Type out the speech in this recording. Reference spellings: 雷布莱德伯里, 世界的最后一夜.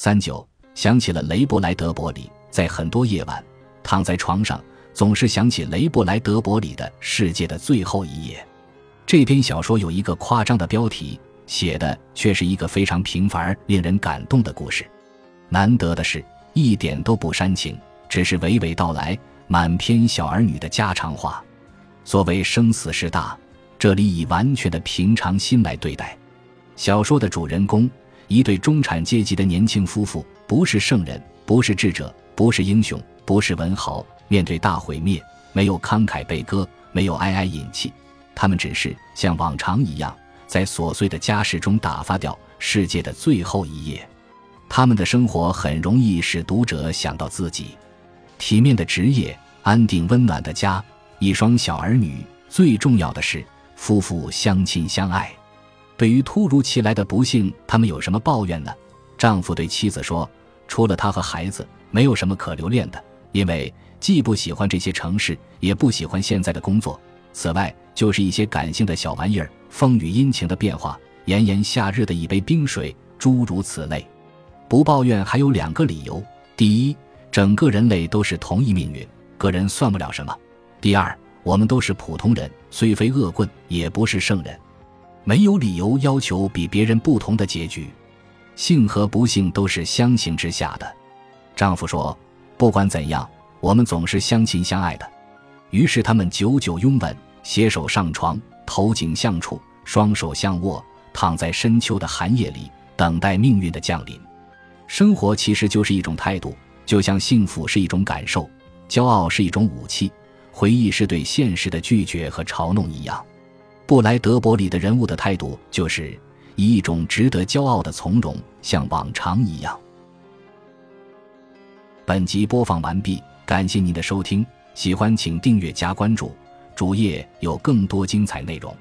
39想起了雷布莱德伯里，在很多夜晚躺在床上总是想起雷布莱德伯里的《世界的最后一夜》。这篇小说有一个夸张的标题，写的却是一个非常平凡而令人感动的故事。难得的是，一点都不煽情，只是娓娓道来，满篇小儿女的家常话。所谓生死事大，这里以完全的平常心来对待。小说的主人公，一对中产阶级的年轻夫妇，不是圣人，不是智者，不是英雄，不是文豪，面对大毁灭，没有慷慨悲歌，没有哀哀引泣，他们只是像往常一样，在琐碎的家事中打发掉世界的最后一夜。他们的生活很容易使读者想到自己，体面的职业，安定温暖的家，一双小儿女，最重要的是夫妇相亲相爱。对于突如其来的不幸，他们有什么抱怨呢？丈夫对妻子说，除了他和孩子，没有什么可留恋的，因为既不喜欢这些城市，也不喜欢现在的工作，此外就是一些感性的小玩意儿，风雨阴晴的变化，炎炎夏日的一杯冰水，诸如此类。不抱怨还有两个理由：第一，整个人类都是同一命运，个人算不了什么；第二，我们都是普通人，虽非恶棍，也不是圣人，没有理由要求比别人不同的结局。幸和不幸都是相形之下的。丈夫说，不管怎样，我们总是相亲相爱的。于是他们久久拥吻，携手上床，头颈相触，双手相握，躺在深秋的寒夜里，等待命运的降临。生活其实就是一种态度，就像幸福是一种感受，骄傲是一种武器，回忆是对现实的拒绝和嘲弄一样。布莱德伯里的人物的态度就是以一种值得骄傲的从容，像往常一样。本集播放完毕，感谢您的收听，喜欢请订阅加关注，主页有更多精彩内容。